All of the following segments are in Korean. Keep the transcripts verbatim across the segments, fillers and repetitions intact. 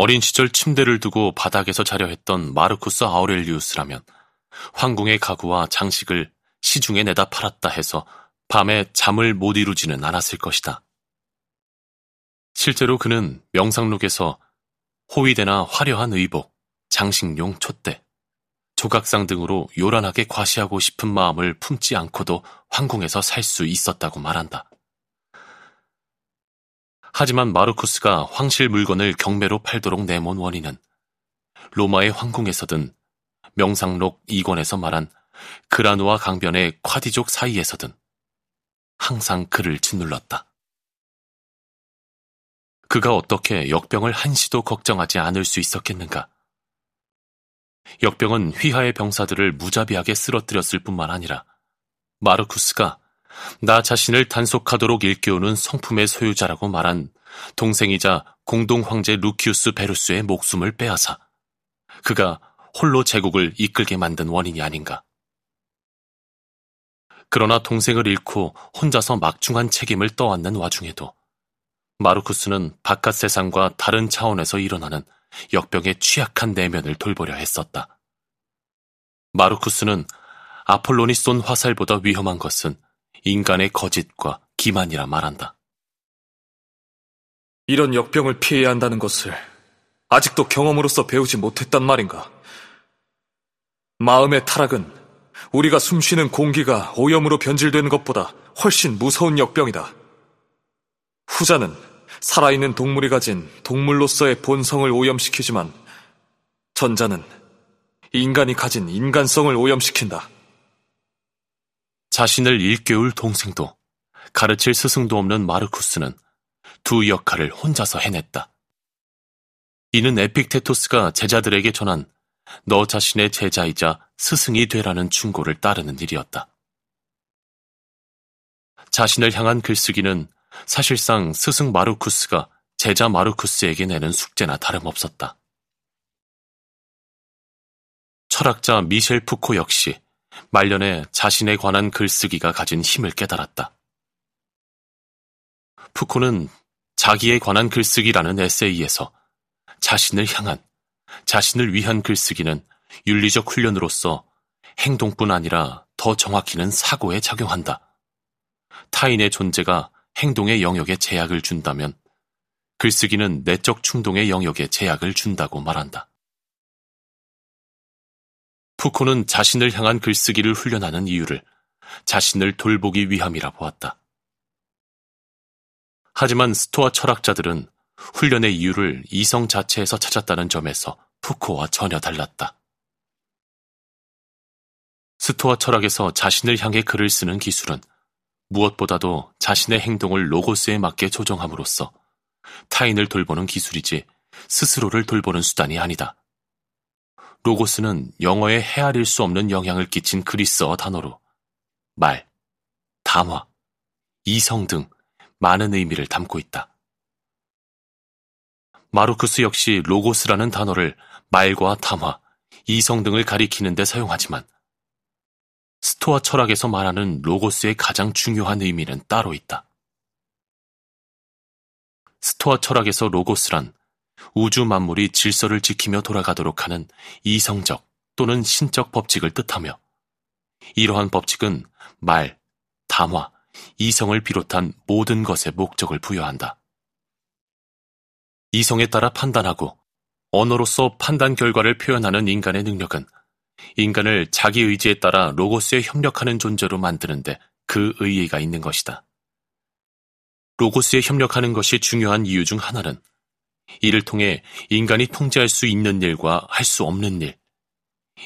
어린 시절 침대를 두고 바닥에서 자려 했던 마르쿠스 아우렐리우스라면 황궁의 가구와 장식을 시중에 내다 팔았다 해서 밤에 잠을 못 이루지는 않았을 것이다. 실제로 그는 명상록에서 호위대나 화려한 의복, 장식용 촛대, 조각상 등으로 요란하게 과시하고 싶은 마음을 품지 않고도 황궁에서 살 수 있었다고 말한다. 하지만 마르쿠스가 황실 물건을 경매로 팔도록 내몬 원인은 로마의 황궁에서든 명상록 이 권에서 말한 그라누와 강변의 콰디족 사이에서든 항상 그를 짓눌렀다. 그가 어떻게 역병을 한시도 걱정하지 않을 수 있었겠는가? 역병은 휘하의 병사들을 무자비하게 쓰러뜨렸을 뿐만 아니라 마르쿠스가 나 자신을 단속하도록 일깨우는 성품의 소유자라고 말한 동생이자 공동황제 루키우스 베루스의 목숨을 빼앗아 그가 홀로 제국을 이끌게 만든 원인이 아닌가. 그러나 동생을 잃고 혼자서 막중한 책임을 떠안는 와중에도 마르쿠스는 바깥 세상과 다른 차원에서 일어나는 역병의 취약한 내면을 돌보려 했었다. 마르쿠스는 아폴론이 쏜 화살보다 위험한 것은 인간의 거짓과 기만이라 말한다. 이런 역병을 피해야 한다는 것을 아직도 경험으로서 배우지 못했단 말인가? 마음의 타락은 우리가 숨쉬는 공기가 오염으로 변질되는 것보다 훨씬 무서운 역병이다. 후자는 살아있는 동물이 가진 동물로서의 본성을 오염시키지만 전자는 인간이 가진 인간성을 오염시킨다. 자신을 일깨울 동생도 가르칠 스승도 없는 마르쿠스는 두 역할을 혼자서 해냈다. 이는 에픽테토스가 제자들에게 전한 너 자신의 제자이자 스승이 되라는 충고를 따르는 일이었다. 자신을 향한 글쓰기는 사실상 스승 마르쿠스가 제자 마르쿠스에게 내는 숙제나 다름없었다. 철학자 미셸 푸코 역시 말년에 자신에 관한 글쓰기가 가진 힘을 깨달았다. 푸코는 자기에 관한 글쓰기라는 에세이에서 자신을 향한, 자신을 위한 글쓰기는 윤리적 훈련으로서 행동뿐 아니라 더 정확히는 사고에 작용한다. 타인의 존재가 행동의 영역에 제약을 준다면 글쓰기는 내적 충동의 영역에 제약을 준다고 말한다. 푸코는 자신을 향한 글쓰기를 훈련하는 이유를 자신을 돌보기 위함이라 보았다. 하지만 스토아 철학자들은 훈련의 이유를 이성 자체에서 찾았다는 점에서 푸코와 전혀 달랐다. 스토아 철학에서 자신을 향해 글을 쓰는 기술은 무엇보다도 자신의 행동을 로고스에 맞게 조정함으로써 타인을 돌보는 기술이지 스스로를 돌보는 수단이 아니다. 로고스는 영어에 헤아릴 수 없는 영향을 끼친 그리스어 단어로 말, 담화, 이성 등 많은 의미를 담고 있다. 마르쿠스 역시 로고스라는 단어를 말과 담화, 이성 등을 가리키는 데 사용하지만 스토아 철학에서 말하는 로고스의 가장 중요한 의미는 따로 있다. 스토아 철학에서 로고스란 우주 만물이 질서를 지키며 돌아가도록 하는 이성적 또는 신적 법칙을 뜻하며 이러한 법칙은 말, 담화, 이성을 비롯한 모든 것에 목적을 부여한다. 이성에 따라 판단하고 언어로서 판단 결과를 표현하는 인간의 능력은 인간을 자기 의지에 따라 로고스에 협력하는 존재로 만드는데 그 의의가 있는 것이다. 로고스에 협력하는 것이 중요한 이유 중 하나는 이를 통해 인간이 통제할 수 있는 일과 할 수 없는 일,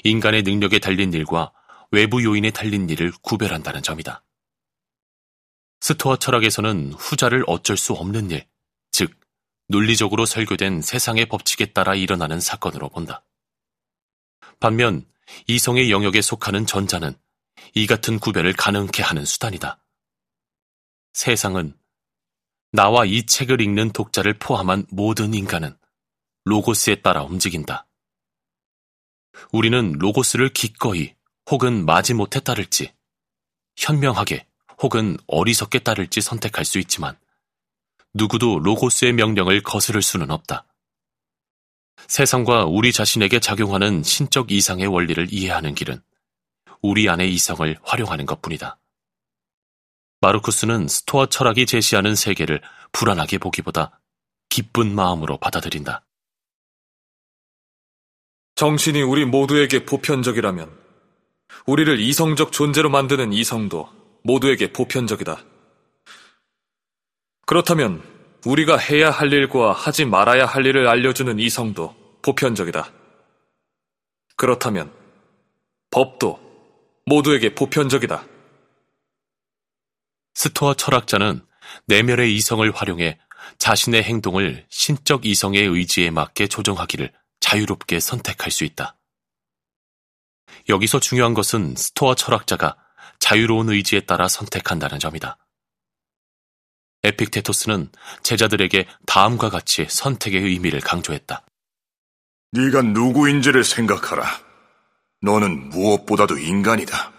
인간의 능력에 달린 일과 외부 요인에 달린 일을 구별한다는 점이다. 스토아 철학에서는 후자를 어쩔 수 없는 일, 즉 논리적으로 설교된 세상의 법칙에 따라 일어나는 사건으로 본다. 반면 이성의 영역에 속하는 전자는 이 같은 구별을 가능케 하는 수단이다. 세상은 나와 이 책을 읽는 독자를 포함한 모든 인간은 로고스에 따라 움직인다. 우리는 로고스를 기꺼이 혹은 마지못해 따를지, 현명하게 혹은 어리석게 따를지 선택할 수 있지만 누구도 로고스의 명령을 거스를 수는 없다. 세상과 우리 자신에게 작용하는 신적 이상의 원리를 이해하는 길은 우리 안의 이성을 활용하는 것뿐이다. 마르쿠스는 스토아 철학이 제시하는 세계를 불안하게 보기보다 기쁜 마음으로 받아들인다. 정신이 우리 모두에게 보편적이라면 우리를 이성적 존재로 만드는 이성도 모두에게 보편적이다. 그렇다면 우리가 해야 할 일과 하지 말아야 할 일을 알려주는 이성도 보편적이다. 그렇다면 법도 모두에게 보편적이다. 스토아 철학자는 내면의 이성을 활용해 자신의 행동을 신적 이성의 의지에 맞게 조정하기를 자유롭게 선택할 수 있다. 여기서 중요한 것은 스토아 철학자가 자유로운 의지에 따라 선택한다는 점이다. 에픽테토스는 제자들에게 다음과 같이 선택의 의미를 강조했다. 네가 누구인지를 생각하라. 너는 무엇보다도 인간이다.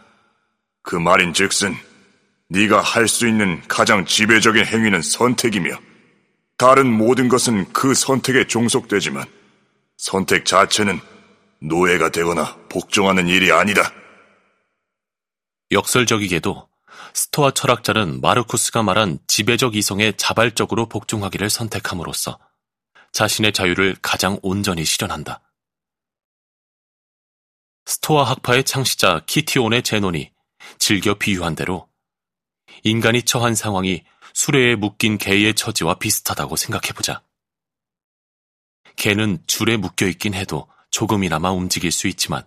그 말인즉슨 네가 할 수 있는 가장 지배적인 행위는 선택이며 다른 모든 것은 그 선택에 종속되지만 선택 자체는 노예가 되거나 복종하는 일이 아니다. 역설적이게도 스토아 철학자는 마르쿠스가 말한 지배적 이성에 자발적으로 복종하기를 선택함으로써 자신의 자유를 가장 온전히 실현한다. 스토아 학파의 창시자 키티온의 제논이 즐겨 비유한 대로 인간이 처한 상황이 수레에 묶인 개의 처지와 비슷하다고 생각해보자. 개는 줄에 묶여있긴 해도 조금이나마 움직일 수 있지만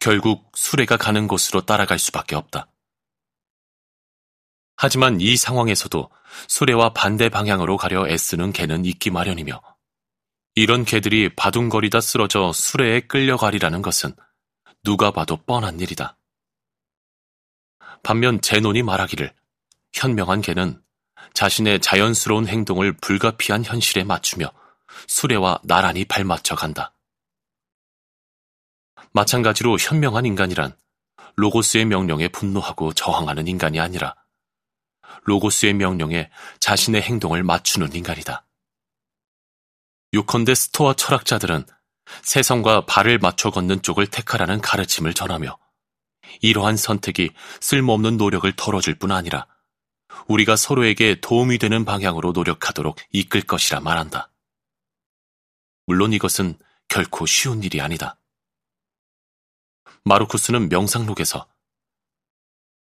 결국 수레가 가는 곳으로 따라갈 수밖에 없다. 하지만 이 상황에서도 수레와 반대 방향으로 가려 애쓰는 개는 있기 마련이며 이런 개들이 바둥거리다 쓰러져 수레에 끌려가리라는 것은 누가 봐도 뻔한 일이다. 반면 제논이 말하기를 현명한 개는 자신의 자연스러운 행동을 불가피한 현실에 맞추며 수레와 나란히 발맞춰 간다. 마찬가지로 현명한 인간이란 로고스의 명령에 분노하고 저항하는 인간이 아니라 로고스의 명령에 자신의 행동을 맞추는 인간이다. 요컨대 스토아 철학자들은 세상과 발을 맞춰 걷는 쪽을 택하라는 가르침을 전하며 이러한 선택이 쓸모없는 노력을 덜어줄 뿐 아니라 우리가 서로에게 도움이 되는 방향으로 노력하도록 이끌 것이라 말한다. 물론 이것은 결코 쉬운 일이 아니다. 마르쿠스는 명상록에서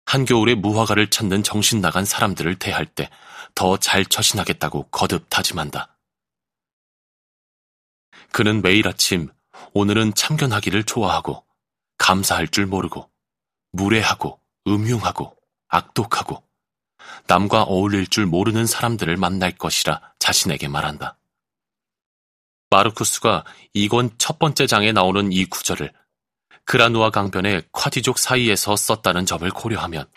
한겨울에 무화과를 찾는 정신 나간 사람들을 대할 때 더 잘 처신하겠다고 거듭 다짐한다. 그는 매일 아침 오늘은 참견하기를 좋아하고 감사할 줄 모르고 무례하고 음흉하고 악독하고 남과 어울릴 줄 모르는 사람들을 만날 것이라 자신에게 말한다. 마르쿠스가 이권 첫 번째 장에 나오는 이 구절을 그라누아 강변의 콰디족 사이에서 썼다는 점을 고려하면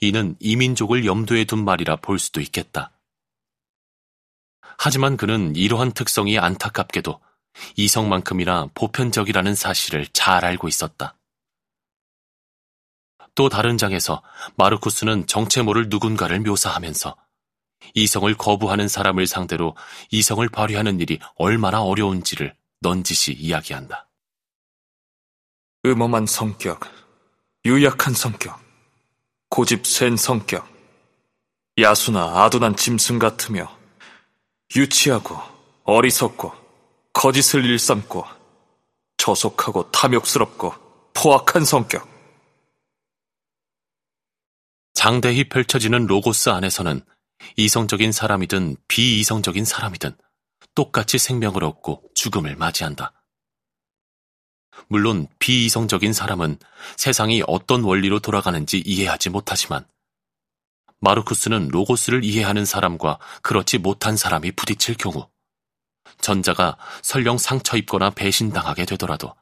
이는 이민족을 염두에 둔 말이라 볼 수도 있겠다. 하지만 그는 이러한 특성이 안타깝게도 이성만큼이나 보편적이라는 사실을 잘 알고 있었다. 또 다른 장에서 마르쿠스는 정체 모를 누군가를 묘사하면서 이성을 거부하는 사람을 상대로 이성을 발휘하는 일이 얼마나 어려운지를 넌지시 이야기한다. 음험한 성격, 유약한 성격, 고집 센 성격, 야수나 아둔한 짐승 같으며 유치하고 어리석고 거짓을 일삼고 저속하고 탐욕스럽고 포악한 성격. 장대히 펼쳐지는 로고스 안에서는 이성적인 사람이든 비이성적인 사람이든 똑같이 생명을 얻고 죽음을 맞이한다. 물론 비이성적인 사람은 세상이 어떤 원리로 돌아가는지 이해하지 못하지만 마르쿠스는 로고스를 이해하는 사람과 그렇지 못한 사람이 부딪힐 경우 전자가 설령 상처 입거나 배신당하게 되더라도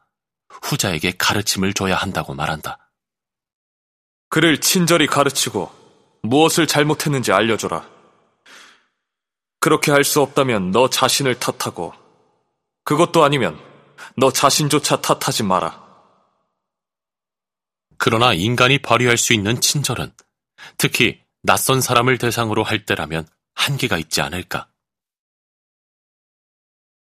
후자에게 가르침을 줘야 한다고 말한다. 그를 친절히 가르치고 무엇을 잘못했는지 알려줘라. 그렇게 할 수 없다면 너 자신을 탓하고 그것도 아니면 너 자신조차 탓하지 마라. 그러나 인간이 발휘할 수 있는 친절은 특히 낯선 사람을 대상으로 할 때라면 한계가 있지 않을까.